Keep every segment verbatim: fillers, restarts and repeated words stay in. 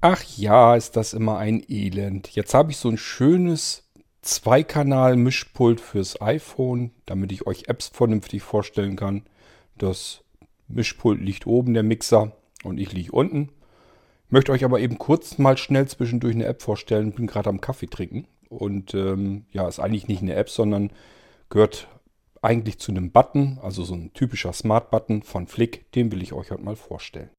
Ach ja, ist das immer ein Elend. Jetzt habe ich so ein schönes Zweikanal-Mischpult fürs iPhone, damit ich euch Apps vernünftig vorstellen kann. Das Mischpult liegt oben, der Mixer, und ich liege unten. Ich möchte euch aber eben kurz mal schnell zwischendurch eine App vorstellen. Bin gerade am Kaffee trinken und ähm, ja, ist eigentlich nicht eine App, sondern gehört eigentlich zu einem Button, also so ein typischer Smart-Button von Flic. Den will ich euch heute mal vorstellen.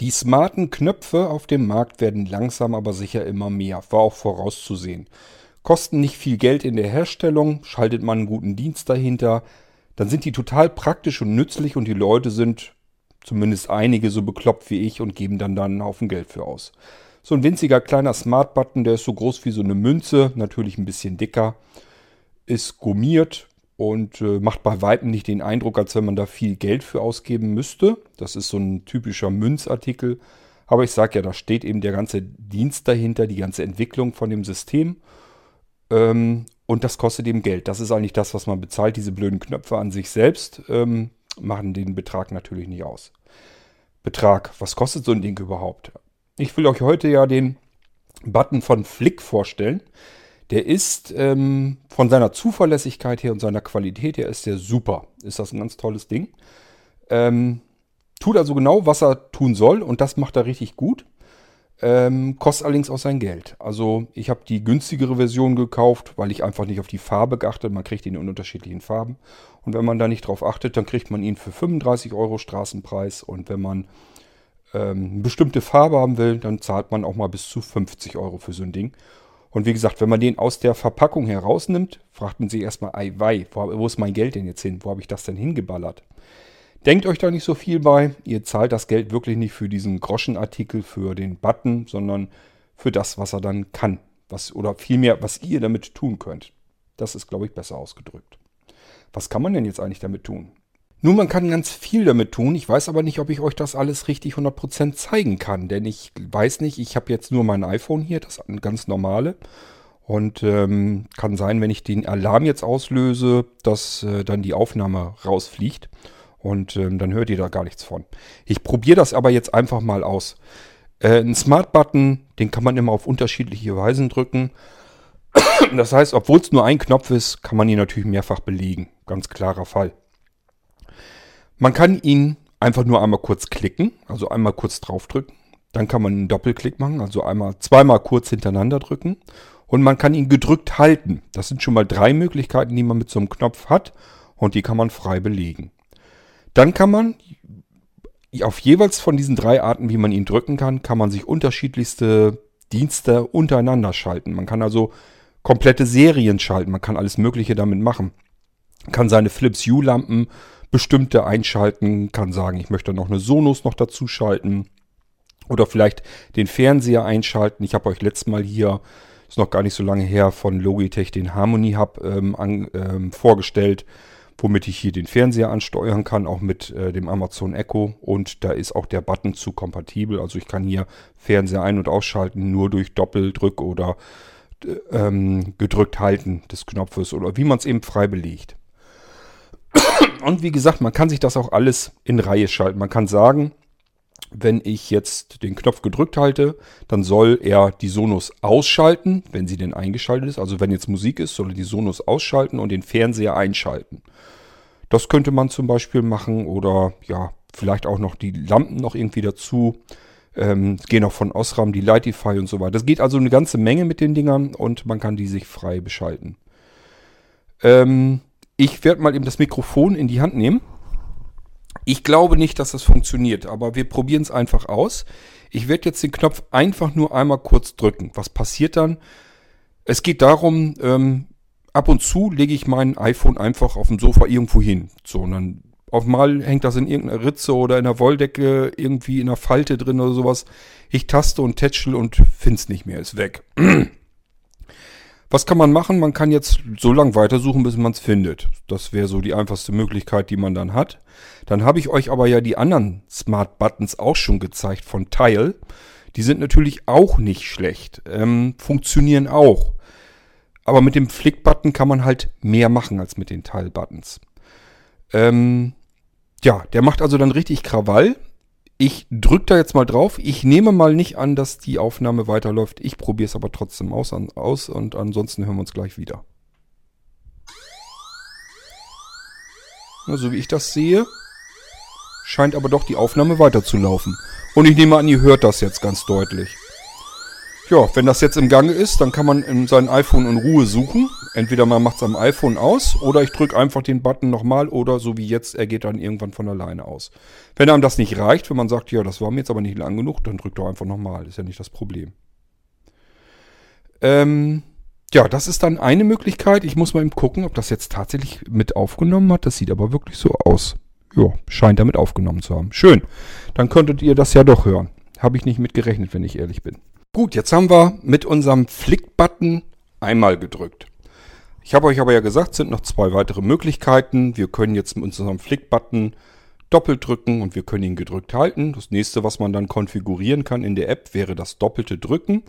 Die smarten Knöpfe auf dem Markt werden langsam aber sicher immer mehr, war auch vorauszusehen. Kosten nicht viel Geld in der Herstellung, schaltet man einen guten Dienst dahinter, dann sind die total praktisch und nützlich und die Leute sind, zumindest einige, so bekloppt wie ich und geben dann dann einen Haufen Geld für aus. So ein winziger kleiner Smart-Button, der ist so groß wie so eine Münze, natürlich ein bisschen dicker, ist gummiert und äh, macht bei Weitem nicht den Eindruck, als wenn man da viel Geld für ausgeben müsste. Das ist so ein typischer Münzartikel. Aber ich sage ja, da steht eben der ganze Dienst dahinter, die ganze Entwicklung von dem System. Ähm, und das kostet eben Geld. Das ist eigentlich das, was man bezahlt. Diese blöden Knöpfe an sich selbst ähm, machen den Betrag natürlich nicht aus. Betrag, was kostet so ein Ding überhaupt? Ich will euch heute ja den Button von Flic vorstellen. Der ist ähm, von seiner Zuverlässigkeit her und seiner Qualität her ist der super. Ist das ein ganz tolles Ding. Ähm, tut also genau, was er tun soll und das macht er richtig gut. Ähm, kostet allerdings auch sein Geld. Also ich habe die günstigere Version gekauft, weil ich einfach nicht auf die Farbe geachtet. Man kriegt ihn in unterschiedlichen Farben. Und wenn man da nicht drauf achtet, dann kriegt man ihn für fünfunddreißig Euro Straßenpreis. Und wenn man ähm, eine bestimmte Farbe haben will, dann zahlt man auch mal bis zu fünfzig Euro für so ein Ding. Und wie gesagt, wenn man den aus der Verpackung herausnimmt, fragt man sich erstmal, ei wei, wo, wo ist mein Geld denn jetzt hin? Wo habe ich das denn hingeballert? Denkt euch da nicht so viel bei. Ihr zahlt das Geld wirklich nicht für diesen Groschenartikel, für den Button, sondern für das, was er dann kann. Was, oder vielmehr, was ihr damit tun könnt. Das ist, glaube ich, besser ausgedrückt. Was kann man denn jetzt eigentlich damit tun? Nun, man kann ganz viel damit tun. Ich weiß aber nicht, ob ich euch das alles richtig hundert Prozent zeigen kann. Denn ich weiß nicht, ich habe jetzt nur mein iPhone hier, das ganz normale. Und ähm, kann sein, wenn ich den Alarm jetzt auslöse, dass äh, dann die Aufnahme rausfliegt. Und ähm, dann hört ihr da gar nichts von. Ich probiere das aber jetzt einfach mal aus. Äh, ein Smart-Button, den kann man immer auf unterschiedliche Weisen drücken. Das heißt, obwohl es nur ein Knopf ist, kann man ihn natürlich mehrfach belegen. Ganz klarer Fall. Man kann ihn einfach nur einmal kurz klicken, also einmal kurz draufdrücken. Dann kann man einen Doppelklick machen, also einmal, zweimal kurz hintereinander drücken. Und man kann ihn gedrückt halten. Das sind schon mal drei Möglichkeiten, die man mit so einem Knopf hat. Und die kann man frei belegen. Dann kann man auf jeweils von diesen drei Arten, wie man ihn drücken kann, kann man sich unterschiedlichste Dienste untereinander schalten. Man kann also komplette Serien schalten. Man kann alles Mögliche damit machen. Man kann seine Philips Hue Lampen bestimmte einschalten, kann sagen, ich möchte noch eine Sonos noch dazu schalten oder vielleicht den Fernseher einschalten. Ich habe euch letztes Mal hier, ist noch gar nicht so lange her, von Logitech den Harmony Hub ähm, an, ähm, vorgestellt, womit ich hier den Fernseher ansteuern kann, auch mit äh, dem Amazon Echo. Und da ist auch der Button zu kompatibel. Also ich kann hier Fernseher ein- und ausschalten, nur durch Doppeldrück oder ähm, gedrückt halten des Knopfes oder wie man es eben frei belegt. Und wie gesagt, man kann sich das auch alles in Reihe schalten. Man kann sagen, wenn ich jetzt den Knopf gedrückt halte, dann soll er die Sonos ausschalten, wenn sie denn eingeschaltet ist. Also wenn jetzt Musik ist, soll er die Sonos ausschalten und den Fernseher einschalten. Das könnte man zum Beispiel machen oder ja, vielleicht auch noch die Lampen noch irgendwie dazu. Ähm, gehen auch von Osram, die Lightify und so weiter. Das geht also eine ganze Menge mit den Dingern und man kann die sich frei beschalten. Ähm... Ich werde mal eben das Mikrofon in die Hand nehmen. Ich glaube nicht, dass das funktioniert, aber wir probieren es einfach aus. Ich werde jetzt den Knopf einfach nur einmal kurz drücken. Was passiert dann? Es geht darum, ähm, ab und zu lege ich mein iPhone einfach auf dem Sofa irgendwo hin. So, und dann auf einmal hängt das in irgendeiner Ritze oder in der Wolldecke, irgendwie in einer Falte drin oder sowas. Ich taste und tätschel und find's nicht mehr, ist weg. Was kann man machen? Man kann jetzt so lange weitersuchen, bis man es findet. Das wäre so die einfachste Möglichkeit, die man dann hat. Dann habe ich euch aber ja die anderen Smart Buttons auch schon gezeigt von Tile. Die sind natürlich auch nicht schlecht, ähm, funktionieren auch. Aber mit dem Flic-Button kann man halt mehr machen als mit den Tile-Buttons. Ähm, ja, der macht also dann richtig Krawall. Ich drücke da jetzt mal drauf. Ich nehme mal nicht an, dass die Aufnahme weiterläuft. Ich probiere es aber trotzdem aus, an, aus und ansonsten hören wir uns gleich wieder. Na, so wie ich das sehe, scheint aber doch die Aufnahme weiterzulaufen. Und ich nehme an, ihr hört das jetzt ganz deutlich. Ja, wenn das jetzt im Gange ist, dann kann man in sein iPhone in Ruhe suchen. Entweder man macht es am iPhone aus oder ich drücke einfach den Button nochmal oder so wie jetzt, er geht dann irgendwann von alleine aus. Wenn einem das nicht reicht, wenn man sagt, ja, das war mir jetzt aber nicht lang genug, dann drückt doch einfach nochmal, ist ja nicht das Problem. Ähm, ja, das ist dann eine Möglichkeit. Ich muss mal eben gucken, ob das jetzt tatsächlich mit aufgenommen hat. Das sieht aber wirklich so aus. Ja, scheint damit aufgenommen zu haben. Schön, dann könntet ihr das ja doch hören. Habe ich nicht mit gerechnet, wenn ich ehrlich bin. Gut, jetzt haben wir mit unserem Flic-Button einmal gedrückt. Ich habe euch aber ja gesagt, es sind noch zwei weitere Möglichkeiten. Wir können jetzt mit unserem Flic-Button doppelt drücken und wir können ihn gedrückt halten. Das nächste, was man dann konfigurieren kann in der App, wäre das doppelte Drücken.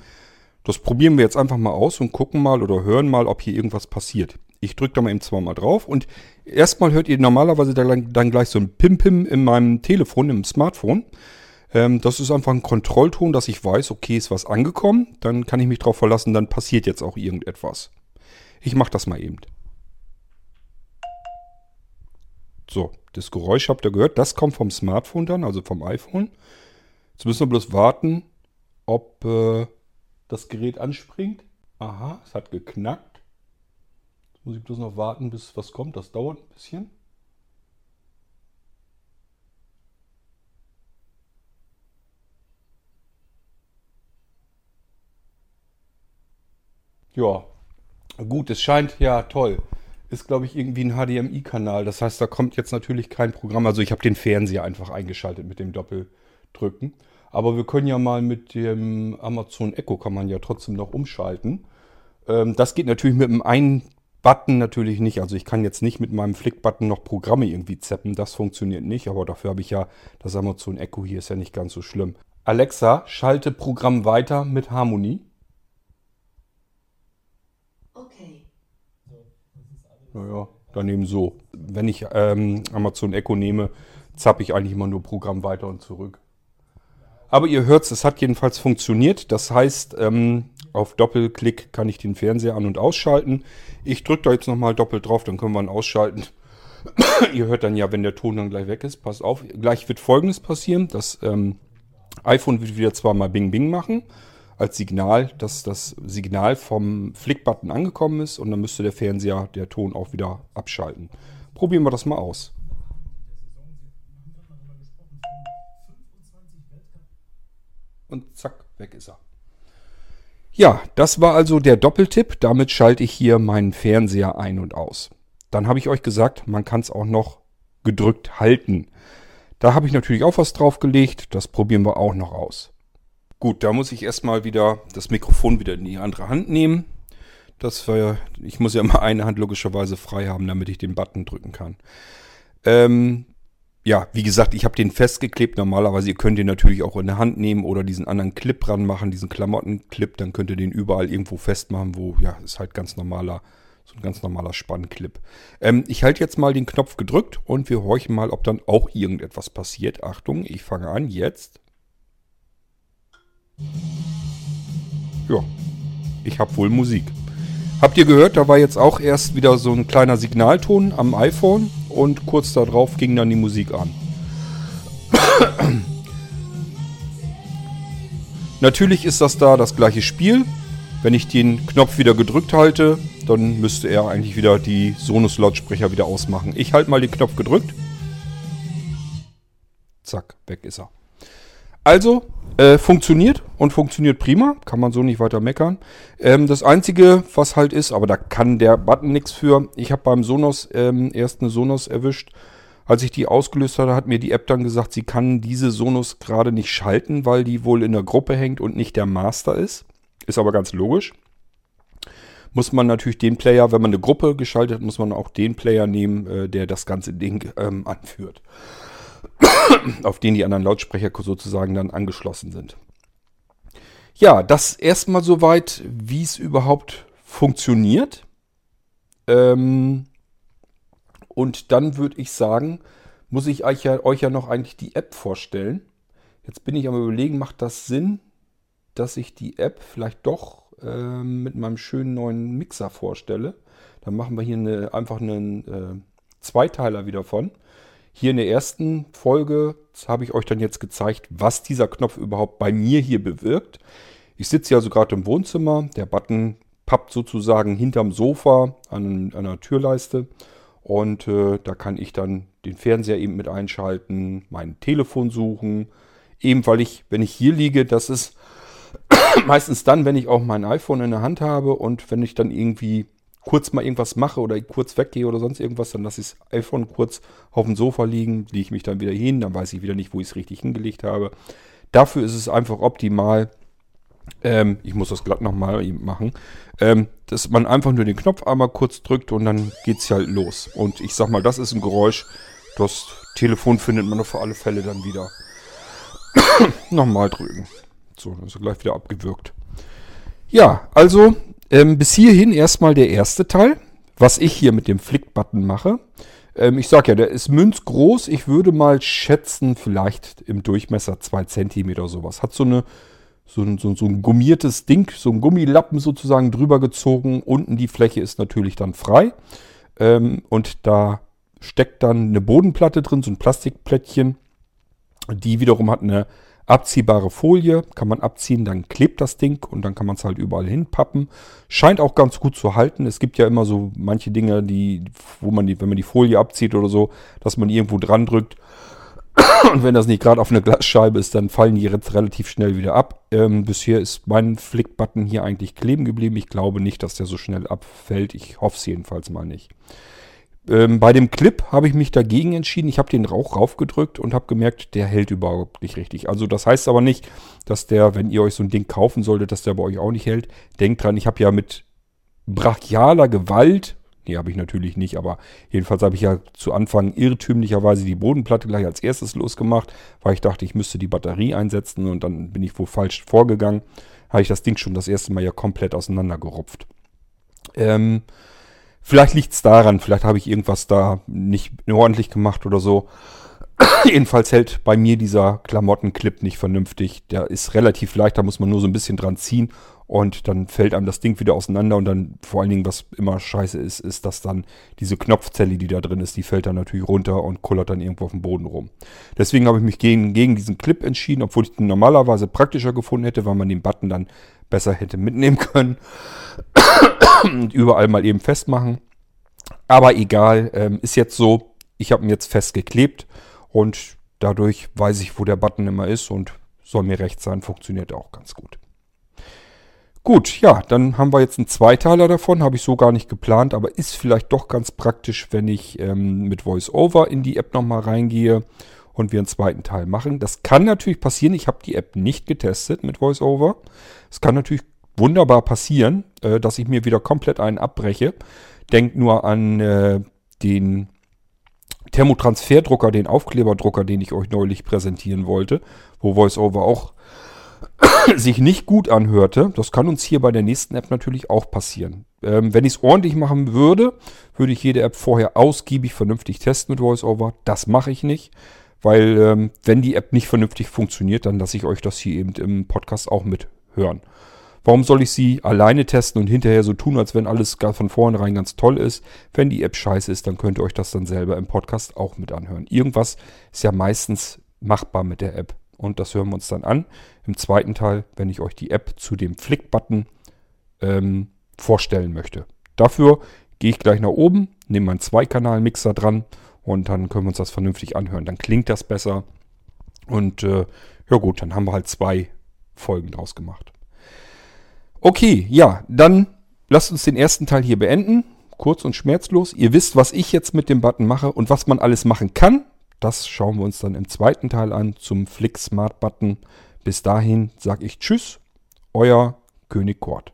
Das probieren wir jetzt einfach mal aus und gucken mal oder hören mal, ob hier irgendwas passiert. Ich drücke da mal eben zweimal drauf und erstmal hört ihr normalerweise dann gleich so ein Pim-Pim in meinem Telefon, im Smartphone. Das ist einfach ein Kontrollton, dass ich weiß, okay, ist was angekommen. Dann kann ich mich drauf verlassen, dann passiert jetzt auch irgendetwas. Ich mache das mal eben. So, das Geräusch habt ihr gehört. Das kommt vom Smartphone dann, also vom iPhone. Jetzt müssen wir bloß warten, ob äh, das Gerät anspringt. Aha, es hat geknackt. Jetzt muss ich bloß noch warten, bis was kommt. Das dauert ein bisschen. Ja, gut, es scheint, ja toll, ist glaube ich irgendwie ein H D M I-Kanal, das heißt, da kommt jetzt natürlich kein Programm, also ich habe den Fernseher einfach eingeschaltet mit dem Doppeldrücken, aber wir können ja mal mit dem Amazon Echo, kann man ja trotzdem noch umschalten. Ähm, das geht natürlich mit dem einen Button natürlich nicht, also ich kann jetzt nicht mit meinem Flic-Button noch Programme irgendwie zappen, das funktioniert nicht, aber dafür habe ich ja das Amazon Echo, hier ist ja nicht ganz so schlimm. Alexa, schalte Programm weiter mit Harmony. Naja, dann eben so. Wenn ich ähm, Amazon Echo nehme, zappe ich eigentlich immer nur Programm weiter und zurück. Aber ihr hört es, es hat jedenfalls funktioniert. Das heißt, ähm, auf Doppelklick kann ich den Fernseher an- und ausschalten. Ich drücke da jetzt nochmal doppelt drauf, dann können wir ihn ausschalten. Ihr hört dann ja, wenn der Ton dann gleich weg ist, passt auf. Gleich wird Folgendes passieren. Das ähm, iPhone wird wieder zweimal Bing Bing machen. Als Signal, dass das Signal vom Flic-Button angekommen ist und dann müsste der Fernseher, der Ton auch wieder abschalten. Probieren wir das mal aus. Und zack, weg ist er. Ja, das war also der Doppeltipp. Damit schalte ich hier meinen Fernseher ein und aus. Dann habe ich euch gesagt, man kann es auch noch gedrückt halten. Da habe ich natürlich auch was drauf gelegt. Das probieren wir auch noch aus. Gut, da muss ich erstmal wieder das Mikrofon wieder in die andere Hand nehmen. Das war, ich muss ja immer eine Hand logischerweise frei haben, damit ich den Button drücken kann. Ähm, ja, wie gesagt, ich habe den festgeklebt. Normalerweise, ihr könnt den natürlich auch in der Hand nehmen oder diesen anderen Clip ranmachen, diesen Klamottenclip. Dann könnt ihr den überall irgendwo festmachen, wo, ja, ist halt ganz normaler, so ein ganz normaler Spannclip. Ähm, ich halte jetzt mal den Knopf gedrückt und wir horchen mal, ob dann auch irgendetwas passiert. Achtung, ich fange an, jetzt. Ja, ich habe wohl Musik. Habt ihr gehört, da war jetzt auch erst wieder so ein kleiner Signalton am iPhone und kurz darauf ging dann die Musik an. Natürlich ist das da das gleiche Spiel. Wenn ich den Knopf wieder gedrückt halte, dann müsste er eigentlich wieder die Sonos-Lautsprecher wieder ausmachen. Ich halte mal den Knopf gedrückt. Zack, weg ist er. Also, äh, funktioniert und funktioniert prima. Kann man so nicht weiter meckern. Ähm, das Einzige, was halt ist, aber da kann der Button nichts für. Ich habe beim Sonos ähm, erst eine Sonos erwischt. Als ich die ausgelöst hatte, hat mir die App dann gesagt, sie kann diese Sonos gerade nicht schalten, weil die wohl in der Gruppe hängt und nicht der Master ist. Ist aber ganz logisch. Muss man natürlich den Player, wenn man eine Gruppe geschaltet hat, muss man auch den Player nehmen, äh, der das ganze Ding ähm, anführt. Auf den die anderen Lautsprecher sozusagen dann angeschlossen sind. Ja, das erstmal soweit, wie es überhaupt funktioniert. Ähm, und dann würde ich sagen, muss ich euch ja, euch ja noch eigentlich die App vorstellen. Jetzt bin ich am Überlegen, macht das Sinn, dass ich die App vielleicht doch äh, mit meinem schönen neuen Mixer vorstelle. Dann machen wir hier eine, einfach einen äh, Zweiteiler wieder von. Hier in der ersten Folge habe ich euch dann jetzt gezeigt, was dieser Knopf überhaupt bei mir hier bewirkt. Ich sitze hier also gerade im Wohnzimmer. Der Button pappt sozusagen hinterm Sofa an, an einer Türleiste. Und äh, da kann ich dann den Fernseher eben mit einschalten, mein Telefon suchen. Eben weil ich, wenn ich hier liege, das ist meistens dann, wenn ich auch mein iPhone in der Hand habe und wenn ich dann irgendwie kurz mal irgendwas mache oder kurz weggehe oder sonst irgendwas, dann lasse ich das iPhone kurz auf dem Sofa liegen, lege ich mich dann wieder hin, dann weiß ich wieder nicht, wo ich es richtig hingelegt habe. Dafür ist es einfach optimal, ähm, ich muss das glatt nochmal machen, ähm, dass man einfach nur den Knopf einmal kurz drückt und dann geht es halt los. Und ich sag mal, das ist ein Geräusch, das Telefon findet man auf alle Fälle dann wieder. Nochmal drücken. So, dann ist er gleich wieder abgewürgt. Ja, also ähm, bis hierhin erstmal der erste Teil, was ich hier mit dem Flic-Button mache. Ähm, ich sage ja, der ist münzgroß. Ich würde mal schätzen, vielleicht im Durchmesser zwei Zentimeter sowas. Hat so, eine, so, ein, so, ein, so ein gummiertes Ding, so ein Gummilappen sozusagen drüber gezogen. Unten die Fläche ist natürlich dann frei. Ähm, und da steckt dann eine Bodenplatte drin, so ein Plastikplättchen. Die wiederum hat eine abziehbare Folie, kann man abziehen, dann klebt das Ding und dann kann man es halt überall hinpappen. Scheint auch ganz gut zu halten. Es gibt ja immer so manche Dinge, die, wo man die, wenn man die Folie abzieht oder so, dass man irgendwo dran drückt. Und wenn das nicht gerade auf eine Glasscheibe ist, dann fallen die jetzt relativ schnell wieder ab. Ähm, bisher ist mein Flic-Button hier eigentlich kleben geblieben. Ich glaube nicht, dass der so schnell abfällt. Ich hoffe es jedenfalls mal nicht. Ähm, bei dem Clip habe ich mich dagegen entschieden. Ich habe den Rauch raufgedrückt und habe gemerkt, der hält überhaupt nicht richtig. Also das heißt aber nicht, dass der, wenn ihr euch so ein Ding kaufen solltet, dass der bei euch auch nicht hält. Denkt dran, ich habe ja mit brachialer Gewalt, nee, habe ich natürlich nicht, aber jedenfalls habe ich ja zu Anfang irrtümlicherweise die Bodenplatte gleich als erstes losgemacht, weil ich dachte, ich müsste die Batterie einsetzen und dann bin ich wohl falsch vorgegangen. Habe ich das Ding schon das erste Mal ja komplett auseinandergerupft. Ähm... Vielleicht liegt es daran, vielleicht habe ich irgendwas da nicht ordentlich gemacht oder so. Jedenfalls hält bei mir dieser Klamottenclip nicht vernünftig. Der ist relativ leicht, da muss man nur so ein bisschen dran ziehen und dann fällt einem das Ding wieder auseinander. Und dann vor allen Dingen, was immer scheiße ist, ist, dass dann diese Knopfzelle, die da drin ist, die fällt dann natürlich runter und kullert dann irgendwo auf dem Boden rum. Deswegen habe ich mich gegen, gegen diesen Clip entschieden, obwohl ich den normalerweise praktischer gefunden hätte, weil man den Button dann besser hätte mitnehmen können. Und überall mal eben festmachen. Aber egal, ähm, ist jetzt so, ich habe ihn jetzt festgeklebt und dadurch weiß ich, wo der Button immer ist und soll mir recht sein, funktioniert auch ganz gut. Gut, ja, dann haben wir jetzt einen Zweiteiler davon, habe ich so gar nicht geplant, aber ist vielleicht doch ganz praktisch, wenn ich ähm, mit VoiceOver in die App nochmal reingehe und wir einen zweiten Teil machen. Das kann natürlich passieren, ich habe die App nicht getestet mit VoiceOver. Es kann natürlich wunderbar passieren, dass ich mir wieder komplett einen abbreche. Denkt nur an äh, den Thermotransferdrucker, den Aufkleberdrucker, den ich euch neulich präsentieren wollte, wo VoiceOver auch sich nicht gut anhörte. Das kann uns hier bei der nächsten App natürlich auch passieren. Ähm, wenn ich es ordentlich machen würde, würde ich jede App vorher ausgiebig vernünftig testen mit VoiceOver. Das mache ich nicht, weil ähm, wenn die App nicht vernünftig funktioniert, dann lasse ich euch das hier eben im Podcast auch mithören. Warum soll ich sie alleine testen und hinterher so tun, als wenn alles von vornherein ganz toll ist? Wenn die App scheiße ist, dann könnt ihr euch das dann selber im Podcast auch mit anhören. Irgendwas ist ja meistens machbar mit der App. Und das hören wir uns dann an im zweiten Teil, wenn ich euch die App zu dem Flic-Button ähm, vorstellen möchte. Dafür gehe ich gleich nach oben, nehme meinen Zwei-Kanal-Mixer dran und dann können wir uns das vernünftig anhören. Dann klingt das besser und äh, ja gut, dann haben wir halt zwei Folgen draus gemacht. Okay, ja, dann lasst uns den ersten Teil hier beenden. Kurz und schmerzlos. Ihr wisst, was ich jetzt mit dem Button mache und was man alles machen kann. Das schauen wir uns dann im zweiten Teil an zum Flic Smart Button. Bis dahin sage ich Tschüss, euer König Kurt.